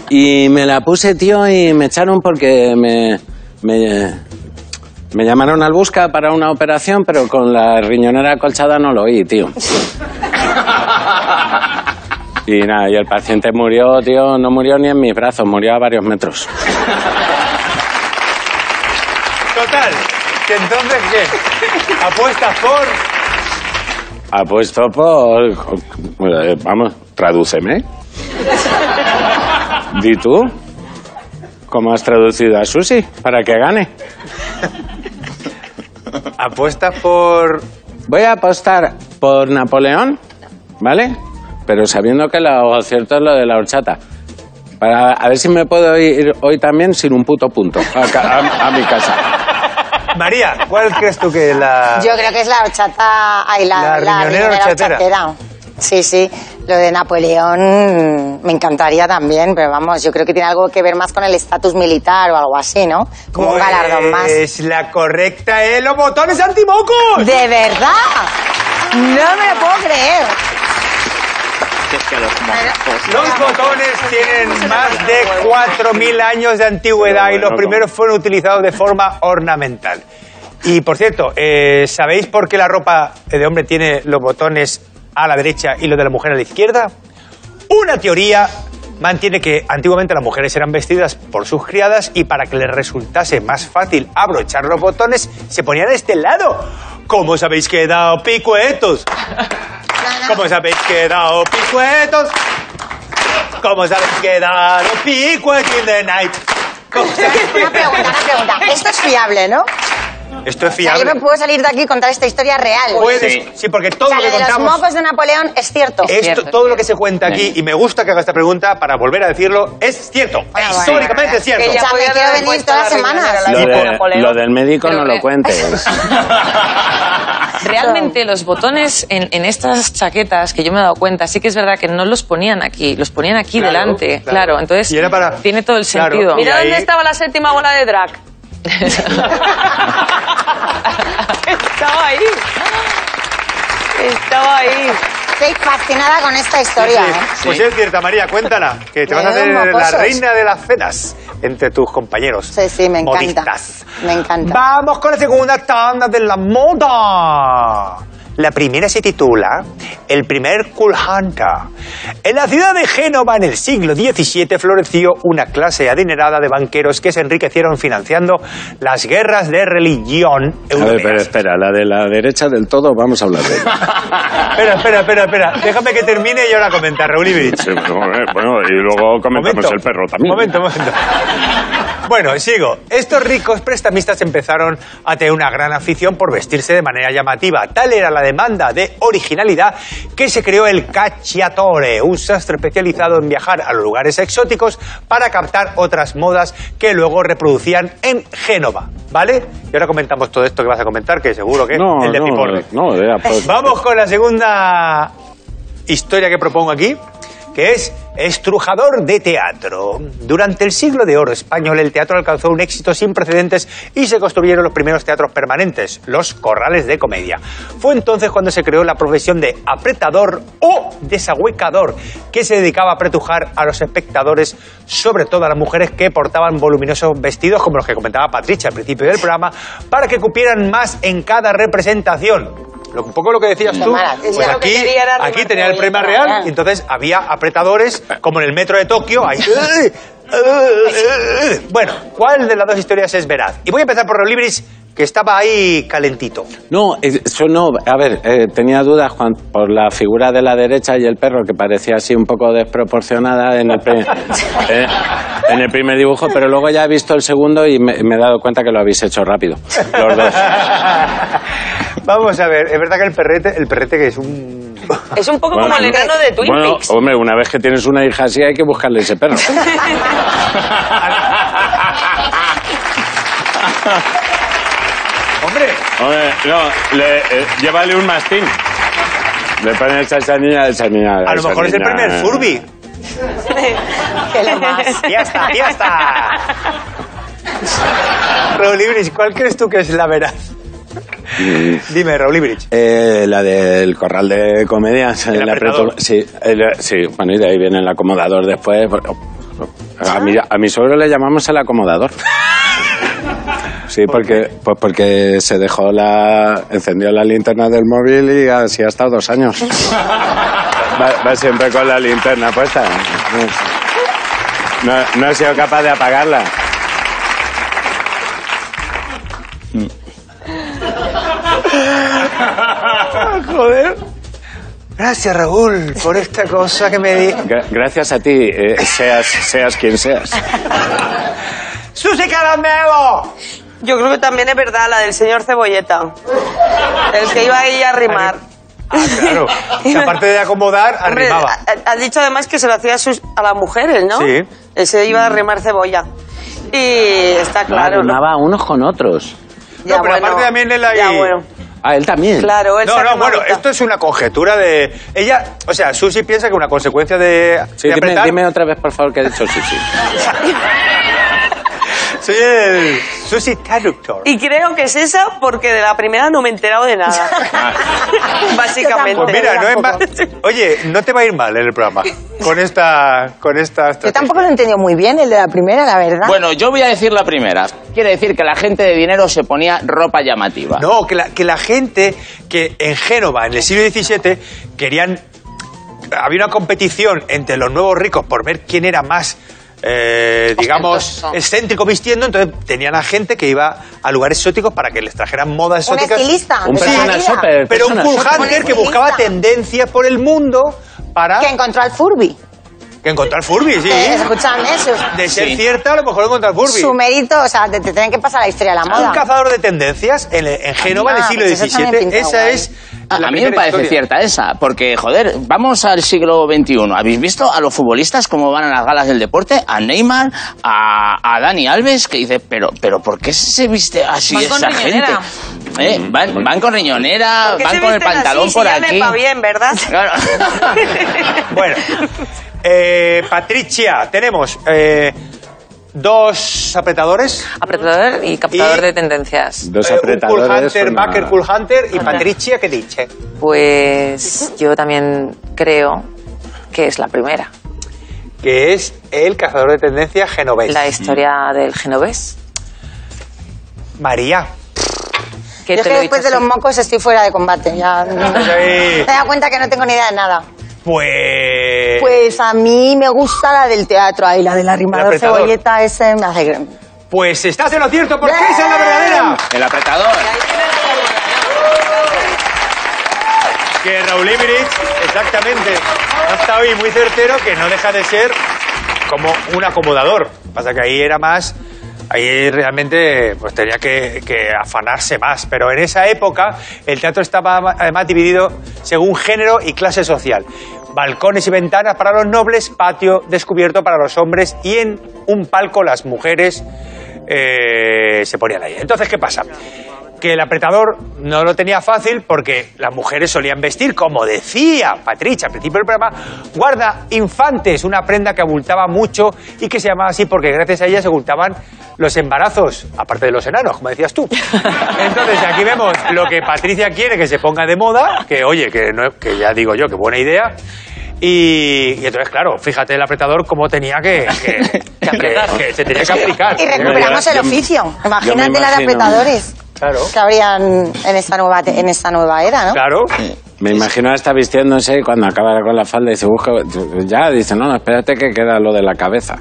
Y me la puse, tío, y me echaron porque me... me Me llamaron al busca para una operación, pero con la riñonera acolchada no lo oí, tío. Y nada, y el paciente murió, tío, no murió ni en mis brazos, murió a varios metros. Total, ¿que entonces qué? ¿Apuestas por...? Apuesto por... Vamos, tradúceme. ¿Di tú? ¿Cómo has traducido a Susi para que gane? ¿Apuestas por...? Voy a apostar por Napoleón, ¿vale? Pero sabiendo que lo cierto es lo de la horchata. Para, a ver si me puedo ir hoy también sin un puto punto a, a, a mi casa. María, ¿cuál crees tú que es la...? Yo creo que es la horchata... Ay, la, la, la riñonera horchatera. horchatera. Sí, sí. Lo de Napoleón me encantaría también, pero vamos, yo creo que tiene algo que ver más con el estatus militar o algo así, ¿no? Como pues un galardón más. Es la correcta, ¿eh? ¡Los botones antimocos! ¡De verdad! ¡No me lo puedo creer! Es que los, mocos, los botones tienen más de cuatro mil años de antigüedad y los primeros fueron utilizados de forma ornamental. Y, por cierto, eh, ¿sabéis por qué la ropa de hombre tiene los botones a la derecha y lo de la mujer a la izquierda? Una teoría mantiene que antiguamente las mujeres eran vestidas por sus criadas y para que les resultase más fácil abrochar los botones se ponían de este lado. ¿Cómo os habéis quedado picuetos? ¿Cómo os habéis quedado picuetos? ¿Cómo os habéis quedado picuetos in the night? ¿Cómo os habéis quedado? Una pregunta, una pregunta. Esto es fiable, ¿no? Esto es fiable. O sea, yo me puedo salir de aquí y contar esta historia real. Puedes, sí. sí, porque todo o sea, lo que contamos... de los mocos de Napoleón es cierto. Esto, es cierto, todo es lo que se cuenta aquí, bien. Y me gusta que haga esta pregunta para volver a decirlo, es cierto. Bueno, es bueno, históricamente es cierto. Que ya o sea, me quiero venir todas las semanas. La lo, de, lo del médico Pero no que... lo cuentes. Realmente los botones en, en estas chaquetas, que yo me he dado cuenta, sí que es verdad que no los ponían aquí, los ponían aquí claro, delante. Claro, claro. Entonces y era para... tiene todo el claro. sentido. Mira ahí... dónde estaba la séptima bola de drag. Estaba ahí. Estaba ahí. Estoy fascinada con esta historia. Sí, sí. ¿eh? Pues sí. Es cierta, María, cuéntala. Que te me vas a hacer la reina de las cenas entre tus compañeros. Sí, sí, me encanta. Modistas. Me encanta. Vamos con la segunda tanda de la moda. La primera se titula El primer Cool Hunter. En la ciudad de Génova, en el siglo diecisiete, floreció una clase adinerada de banqueros que se enriquecieron financiando las guerras de religión europeas. A ver, pero espera, la de la derecha del todo, vamos a hablar de ella. espera, espera, espera, espera. Déjame que termine y ahora comenta, Raúl Everich. Sí, bueno, y luego comentamos momento, el perro también. Un momento, un momento. Bueno, sigo. Estos ricos prestamistas empezaron a tener una gran afición por vestirse de manera llamativa. Tal era la demanda de originalidad que se creó el Cacciatore, un sastre especializado en viajar a los lugares exóticos para captar otras modas que luego reproducían en Génova, ¿vale? Y ahora comentamos todo esto que vas a comentar, que seguro que no, es el de no, Piporre. No, no, pues... Vamos con la segunda historia que propongo aquí, que es Estrujador de teatro. Durante el siglo de oro español, el teatro alcanzó un éxito sin precedentes y se construyeron los primeros teatros permanentes, los corrales de comedia. Fue entonces cuando se creó la profesión de apretador o desagüecador, que se dedicaba a apretujar a los espectadores, sobre todo a las mujeres que portaban voluminosos vestidos, como los que comentaba Patricia al principio del programa, para que cupieran más en cada representación. Lo, un poco lo que decías tú, pues aquí, aquí tenía el premio real, y entonces había apretadores, como en el metro de Tokio, ahí... Bueno, ¿cuál de las dos historias es veraz? Y voy a empezar por Raúl Everich, que estaba ahí calentito. No, eso no, a ver, eh, tenía dudas, Juan, por la figura de la derecha y el perro, que parecía así un poco desproporcionada en el, eh, en el primer dibujo, pero luego ya he visto el segundo y me, me he dado cuenta que lo habéis hecho rápido, los dos. Vamos a ver, es verdad que el perrete, el perrete que es un... Es un poco bueno, como el enano de Twin bueno, Peaks. Hombre, una vez que tienes una hija así hay que buscarle ese perro. Hombre. Hombre, no, le, eh, llévale un mastín. Le ponen esa esa niña, esa niña. A lo mejor niña. Es el primer Furby. Que lo más. Ya está, ya está. Raúl Everich, ¿cuál crees tú que es la verdad? Dime, Raúl Everich. Eh, la del corral de comedias. El, el apretador. Sí, el, sí, bueno, y de ahí viene el acomodador después. A mi, a mi suegro le llamamos el acomodador. Sí, porque, pues porque se dejó la... encendió la linterna del móvil y así ha estado dos años. Va, va siempre con la linterna puesta. No, no he sido capaz de apagarla. Joder. Gracias, Raúl, por esta cosa que me di. Gra gracias a ti, eh, seas, seas quien seas. ¡Susi Caramelo! Yo creo que también es verdad la del señor Cebolleta. El que iba ahí a rimar. Ah, claro. Que aparte de acomodar, arrimaba. Has dicho además que se lo hacía a, sus, a las mujeres, ¿no? Sí. Él se iba a rimar cebolla. Y está claro. No, rimaba ¿no? unos con otros. No, ya, pero bueno, aparte también él ahí... Ya, bueno. Ah, él también. Claro, él No, no, bueno, ahorita. Esto es una conjetura de... Ella, o sea, Susi piensa que una consecuencia de... Sí, de dime, apretar... dime otra vez, por favor, qué ha dicho Susi. Soy el Susi Traductor. Y creo que es esa porque de la primera no me he enterado de nada. Básicamente. Pues mira, no es mal. Oye, no te va a ir mal en el programa con esta, con esta estrategia. Yo tampoco lo he entendido muy bien, el de la primera, la verdad. Bueno, yo voy a decir la primera. Quiere decir que la gente de dinero se ponía ropa llamativa. No, que la, que la gente que en Génova, en el siglo diecisiete, querían... Había una competición entre los nuevos ricos por ver quién era más... Eh, digamos, excéntrico vistiendo, entonces tenían a gente que iba a lugares exóticos para que les trajeran modas exóticas. Un estilista. Un persona súper. Pero un cool hunter que buscaba tendencias por el mundo para... Que encontró al Furby. Que encontró al Furby, sí. Escuchan eso. De ser sí. cierta, a lo mejor encontró al Furby. Su mérito, o sea, te, te tienen que pasar la historia de la moda. Un cazador de tendencias en, en Génova del siglo diecisiete. Esa es... A mí me parece cierta esa, porque, joder, vamos al siglo veintiuno. ¿Habéis visto a los futbolistas cómo van a las galas del deporte? A Neymar, a, a Dani Alves, que dice, pero, pero ¿por qué se viste así van esa gente? ¿Eh? Van, van con riñonera, van con el pantalón así, por si aquí. Ya me va bien, ¿verdad? Claro. Bueno, eh, Patricia, tenemos... Eh, Dos apretadores. Apretador y captador y de tendencias. Dos eh, apretadores. Un cool hunter, una... Baker cool hunter y Patricia, ¿qué dice? Pues yo también creo que es la primera. Que es el cazador de tendencias genovés. La historia mm. del genovés. María. Que yo te es que después de así. Los mocos estoy fuera de combate. Ya no, me he dado cuenta que no tengo ni idea de nada. Pues... Pues a mí me gusta la del teatro, ahí, la del arrimador cebolleta, ese me hace... Pues estás en lo cierto, porque ¡bien! Esa es la verdadera. El apretador. Que Raúl Everich, exactamente, ha estado ahí muy certero, que no deja de ser como un acomodador. Pasa que ahí era más... Ahí realmente pues tenía que, que afanarse más. Pero en esa época el teatro estaba además dividido según género y clase social. Balcones y ventanas para los nobles, patio descubierto para los hombres y en un palco las mujeres eh, se ponían ahí. Entonces, ¿qué pasa? Que el apretador no lo tenía fácil porque las mujeres solían vestir, como decía Patricia al principio del programa, guarda infantes, una prenda que abultaba mucho y que se llamaba así porque gracias a ella se ocultaban los embarazos, aparte de los enanos, como decías tú. Entonces, aquí vemos lo que Patricia quiere que se ponga de moda, que oye, que, no, que ya digo yo, que buena idea. Y, y entonces, claro, fíjate el apretador cómo tenía que... que, que, que se tenía que aplicar. Y recuperamos el oficio. Imagínate la de apretadores. Claro. Que habrían en esta nueva, en esta nueva era, ¿no? Claro. Me imagino está vistiéndose y cuando acaba con la falda y se busca... Ya, dice, no, no, espérate que queda lo de la cabeza.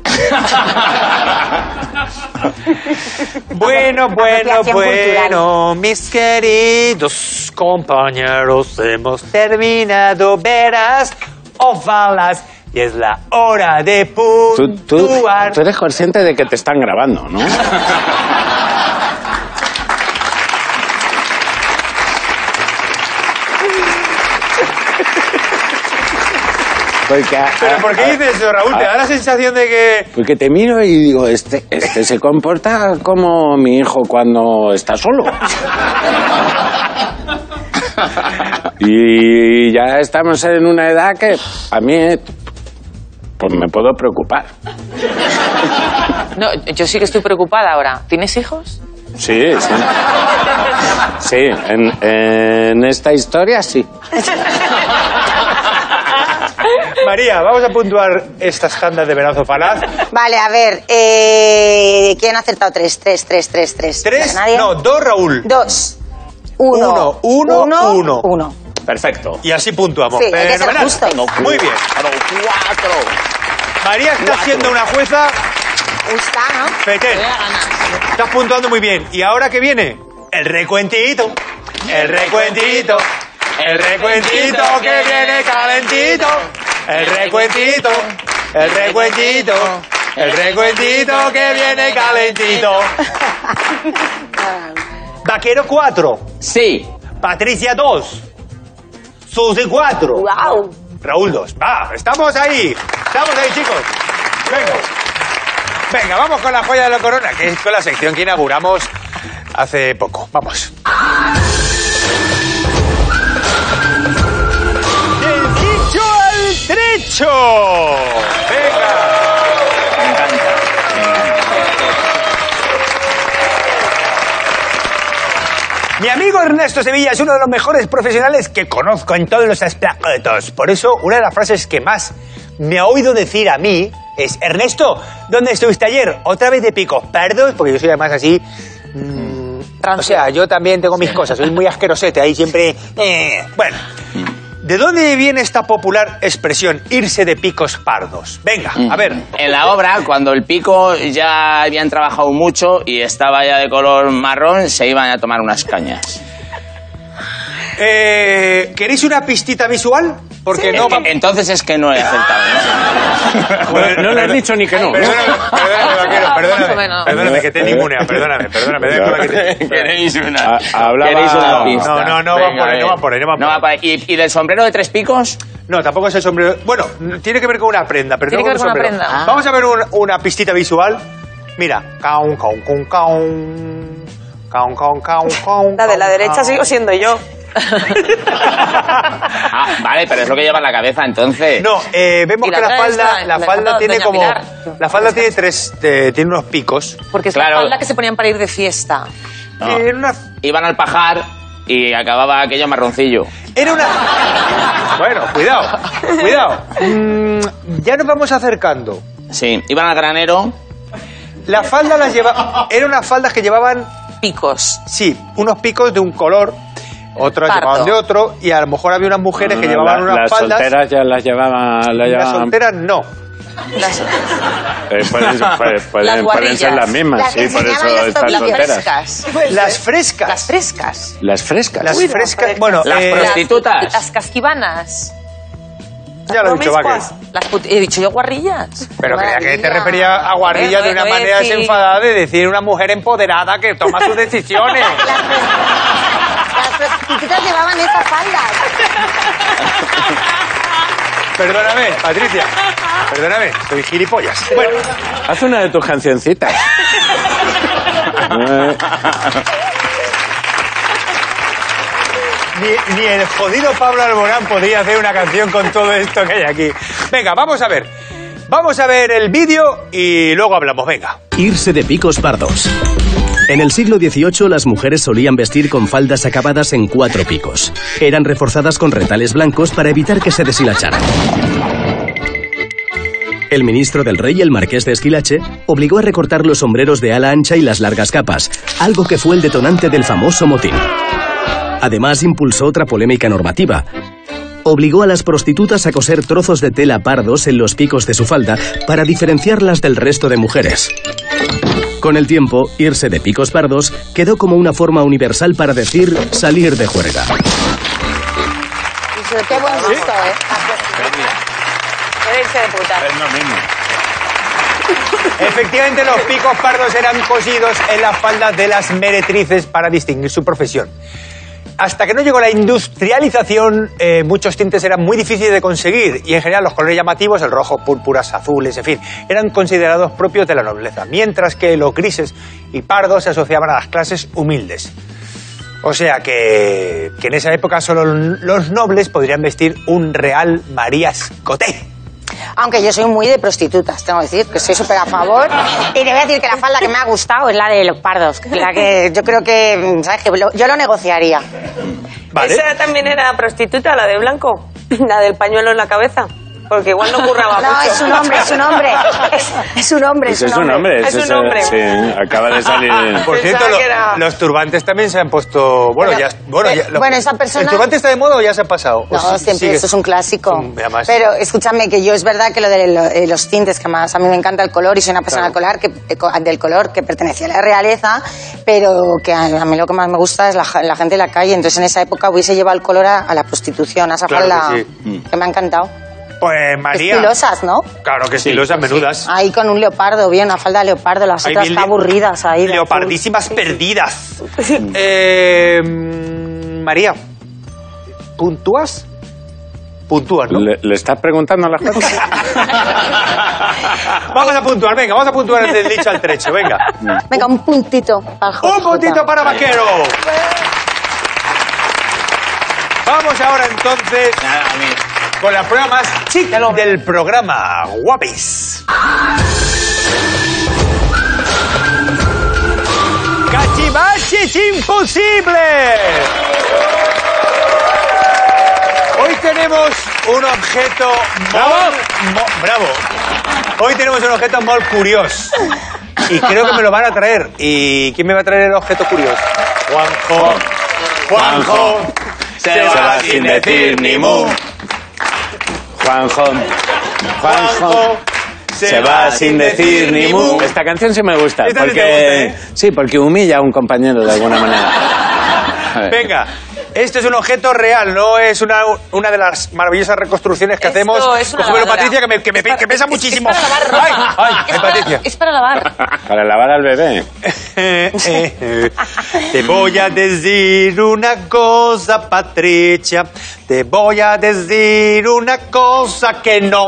Bueno, bueno, bueno, mis queridos compañeros, hemos terminado, veras o balas. Y es la hora de puntuar. Tú, tú, tú eres consciente de que te están grabando, ¿no? A, ¿pero por qué a, dices eso, Raúl? A, ¿te da la sensación de que...? Porque te miro y digo, este, este se comporta como mi hijo cuando está solo. Y ya estamos en una edad que a mí... Pues me puedo preocupar. No, yo sí que estoy preocupada ahora. ¿Tienes hijos? Sí, sí. Sí, en, en esta historia sí. María, vamos a puntuar estas tandas de Venazo Palaz. Vale, a ver, eh, ¿quién ha acertado? Tres, tres, tres, tres, tres. ¿Tres? ¿Nadie? No, dos, Raúl. Dos. Uno. Uno, uno, uno. Uno. Uno. Perfecto. Y así puntuamos. Sí, hay que ser justo. Muy bien. Cuatro. María está cuatro. Siendo una jueza... Justa, ¿no? Petén. Estás puntuando muy bien. ¿Y ahora qué viene? El recuentito. El recuentito. El recuentito que viene calentito. El recuentito, el recuentito, el recuentito que viene calentito. Vaquero cuatro. Sí. Patricia dos. Susi cuatro. Wow. Raúl dos. Va, estamos ahí. Estamos ahí, chicos. Venga. Venga, vamos con la joya de la corona, que es con la sección que inauguramos hace poco. Vamos. ¡Trecho! ¡Venga! Me encanta. Me encanta. Mi amigo Ernesto Sevilla es uno de los mejores profesionales que conozco en todos los aspectos. Por eso, una de las frases que más me ha oído decir a mí es: Ernesto, ¿dónde estuviste ayer? Otra vez de picos pardos, porque yo soy además así... Mmm, o sea, yo también tengo mis cosas, soy muy asquerosete, ahí siempre... Eh, bueno... ¿De dónde viene esta popular expresión, irse de picos pardos? Venga, a ver. En la obra, cuando el pico ya habían trabajado mucho y estaba ya de color marrón, se iban a tomar unas cañas. Eh, ¿Queréis una pistita visual? Porque sí. no... Es que, entonces es que no he aceptado, ¿no? Bueno, no le has dicho ni que no. Perdóname, perdóname, vaquero, perdóname. Perdóname, que te ningunea, perdóname, perdóname. perdóname que te... ¿Queréis una? Hablaba... ¿Queréis una pista? No, no, no va por ahí, no va por ahí, no va por ahí. No va por ahí. ¿Y, ¿Y del sombrero de tres picos? No, tampoco es el sombrero... Bueno, tiene que ver con una prenda, pero tiene no que ver con un sombrero. Una prenda. Ah. Vamos a ver un, una pistita visual. Mira. Caun, caun, caun, caun. Caun, caun, caun, caun. La de la derecha sigo siendo yo. Ah, vale, pero es lo que lleva en la cabeza, entonces. No, eh, vemos la que la falda, la falda tiene como, Pilar. La falda tiene tres, eh, tiene unos picos. Porque es claro. La falda que se ponían para ir de fiesta. No. Era una... Iban al pajar y acababa aquello marroncillo. Era una. Bueno, cuidado, cuidado. Mm, ya nos vamos acercando. Sí, iban al granero. La falda las lleva, eran unas faldas que llevaban picos. Sí, unos picos de un color, otros Parto. llevaban de otro, y a lo mejor había unas mujeres no, que llevaban la, unas las faldas. Las solteras ya las llevaban. Las, las solteras no. Las eh, pueden, pueden, pueden, pueden ser las mismas, las sí, por eso están solteras. Las frescas. Las frescas. Las frescas. Las frescas. Bueno, las eh, prostitutas. Las, las casquivanas. Ya lo he dicho, Vaquero. He dicho yo guarrillas. Pero guarrillas. Creía que te refería a guarrillas de una manera decir... desenfadada de decir una mujer empoderada que toma sus decisiones. Las prostitutas llevaban esas faldas. Perdóname, Patricia. Perdóname, soy gilipollas. Bueno, haz una de tus cancioncitas. Ni, ni el jodido Pablo Alborán podría hacer una canción con todo esto que hay aquí. Venga, vamos a ver. Vamos a ver el vídeo y luego hablamos, venga. Irse de picos pardos. En el siglo dieciocho las mujeres solían vestir con faldas acabadas en cuatro picos. Eran reforzadas con retales blancos para evitar que se deshilacharan. El ministro del rey, el marqués de Esquilache, obligó a recortar los sombreros de ala ancha y las largas capas, algo que fue el detonante del famoso motín. Además, impulsó otra polémica normativa. Obligó a las prostitutas a coser trozos de tela pardos en los picos de su falda para diferenciarlas del resto de mujeres. Con el tiempo, irse de picos pardos quedó como una forma universal para decir salir de juerga. Qué buen gusto, ¿eh? Efectivamente, los picos pardos eran cosidos en las faldas de las meretrices para distinguir su profesión. Hasta que no llegó la industrialización, eh, muchos tintes eran muy difíciles de conseguir y en general los colores llamativos, el rojo, púrpuras, azules, en fin, eran considerados propios de la nobleza, mientras que los grises y pardos se asociaban a las clases humildes. O sea que, que en esa época solo los nobles podrían vestir un real María Escoté. Aunque yo soy muy de prostitutas, tengo que decir, que soy súper a favor. Y te voy a decir que la falda que me ha gustado es la de los pardos, la que yo creo que, ¿sabes? Que lo, yo lo negociaría. Vale. ¿Esa también era prostituta, la de blanco? La del pañuelo en la cabeza. Porque igual no curraba no, mucho. No, es un hombre, es un hombre. Es, es un hombre, es, es un hombre. Es un hombre. Sí, acaba de salir... Por cierto, lo, era... los turbantes también se han puesto... Bueno, pero, ya, bueno, pero, ya, lo, bueno esa persona... ¿El turbante está de moda o ya se ha pasado? No, si, siempre, sigue. Esto es un clásico. Un, pero escúchame, que yo es verdad que lo de lo, eh, los tintes, que más a mí me encanta el color y soy una persona claro. del, color, que, del color que pertenecía a la realeza, pero que a mí lo que más me gusta es la, la gente de la calle. Entonces en esa época hubiese llevado el color a, a la prostitución, a esa claro falda que, sí. que me ha encantado. Pues María. Estilosas, ¿no? Claro que estilosas, sí, pues menudas. Sí. Ahí con un leopardo, bien, una falda de leopardo, las otras están aburridas ahí. Leopardísimas azul. Perdidas. eh, María, ¿puntúas? Puntúas, ¿no? ¿Le, le estás preguntando a la gente? Vamos a puntuar, venga, vamos a puntuar del dicho al trecho, venga. Venga, un puntito para J J. Un puntito para Vaquero. Vamos ahora entonces... con la prueba más chic del programa, guapis. ¡Cachivachis imposibles! Hoy tenemos un objeto... ¡Bravo! Mol, mo, ¡Bravo! Hoy tenemos un objeto muy curioso. Y creo que me lo van a traer. ¿Y quién me va a traer el objeto curioso? Juanjo. Juanjo. Se, se va sin decir ni mu. Juanjo, Juanjo, se, se va, va sin decir ni mu. Esta canción sí me gusta, porque gusta, ¿eh? Sí, porque humilla a un compañero de alguna manera. Venga, esto es un objeto real, no es una, una de las maravillosas reconstrucciones que esto hacemos. Es una Cogémelo, Patricia, que, me, que, me, que pesa muchísimo. Es, es para lavar. Ay, ay, es, para, es para lavar. Para lavar al bebé. eh, eh, eh. Te voy a decir una cosa, Patricia. Te voy a decir una cosa que no.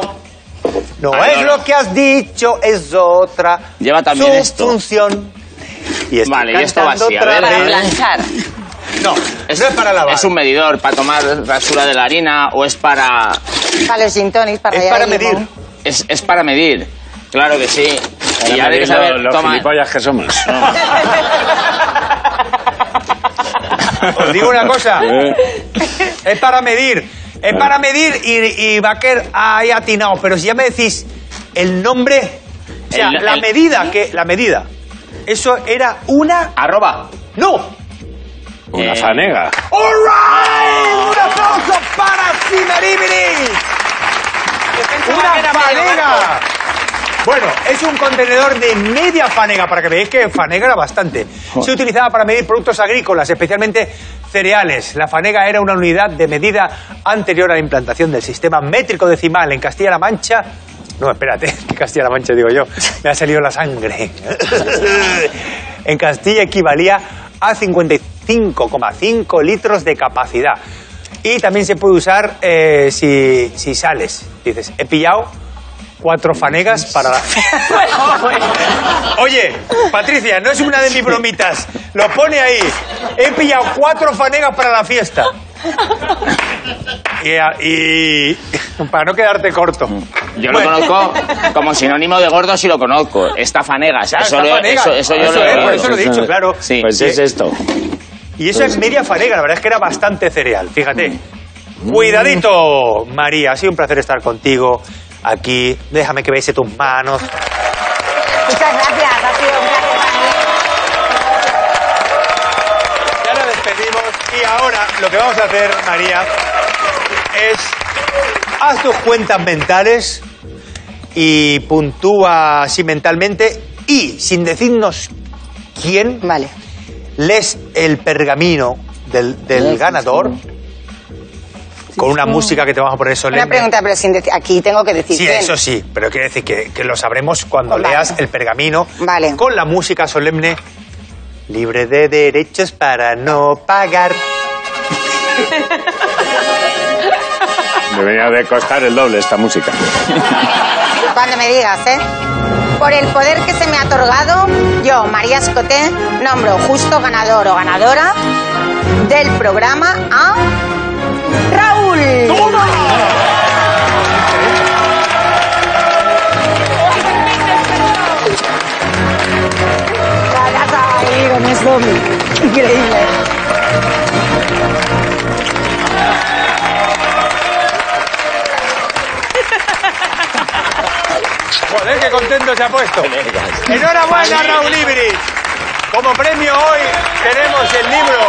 No ah, es no, no. lo que has dicho, es otra. Lleva también su esto. Función. Y estoy vale, y esto va así, a ver. Para planchar. No, es, no es para lavar. Es un medidor para tomar rasura de la harina o es para... Para los gin tonics, para Es para medir. Es, es para medir, claro que sí. Para y ahora hay que saber... Los, los gilipollas que somos. No. Os digo una cosa. Es para medir. Es para medir y, y Vaquer ahí atinado. Pero si ya me decís el nombre... O sea, el, la el... medida que... La medida. Eso era una... Arroba. ¡No! Una eh... fanega. ¡All right! ¡Un aplauso para Cimeribiri! ¡Una fanega! Bueno, es un contenedor de media fanega, para que veáis que fanega era bastante. Se utilizaba para medir productos agrícolas, especialmente cereales. La fanega era una unidad de medida anterior a la implantación del sistema métrico decimal en Castilla-La Mancha. No, espérate, que Castilla-La Mancha digo yo. Me ha salido la sangre. En Castilla equivalía a cincuenta y cinco coma cinco litros de capacidad. Y también se puede usar eh, si, si sales. Dices, he pillado cuatro fanegas para... La... Oye, Patricia, no es una de mis bromitas. Lo pone ahí. He pillado cuatro fanegas para la fiesta. Y, y para no quedarte corto. Yo lo bueno. conozco como sinónimo de gordo, si lo conozco. Estafanegas. Claro, eso, estafanegas. Lo, eso, eso, eso yo es, lo Por eso lo he dicho, claro. Sí, pues sí. Es esto. Y eso pues... es media fanega. La verdad es que era bastante cereal. Fíjate. Mm. Cuidadito, María. Ha sido un placer estar contigo aquí. Déjame que bese tus manos. Muchas gracias. Ha sido un placer. Ya nos despedimos. Y ahora lo que vamos a hacer, María, es... haz tus cuentas mentales y puntúa así mentalmente y, sin decirnos quién, vale, lees el pergamino del, del ganador sí, con una sí. música que te vamos a poner solemne. Una pregunta, pero sin decir, aquí tengo que decir sí, quién. Sí, eso sí, pero quiere decir que, que lo sabremos cuando vale. leas el pergamino vale. con la música solemne. Libre de derechos para no pagar. Debería de costar el doble esta música. Cuando me digas, ¿eh? Por el poder que se me ha otorgado, yo, María Escoté, nombro justo ganador o ganadora del programa a... ¡Raúl! ¡Toma! La casa ahí con mis dobles. Increíble. Joder, qué contento se ha puesto. Enhorabuena, Raúl Everich. Como premio hoy tenemos el libro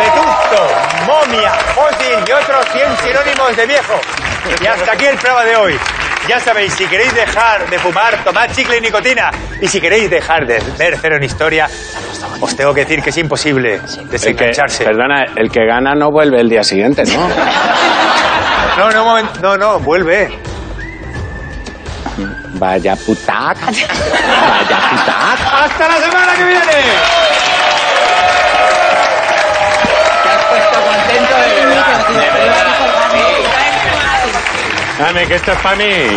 Vetusto, Momia, Fósil y otros cien sinónimos de viejo. Y hasta aquí el programa de hoy. Ya sabéis, si queréis dejar de fumar, tomad chicle y nicotina. Y si queréis dejar de ver Cero en Historia, os tengo que decir que es imposible desengancharse. El que, perdona, el que gana no vuelve el día siguiente, ¿no? No, no, un momento. No, no, vuelve. Vaya putac. Vaya putac. Hasta la semana que viene. Te has puesto contento de verdad. De verdad. Dame, que esto es para mí.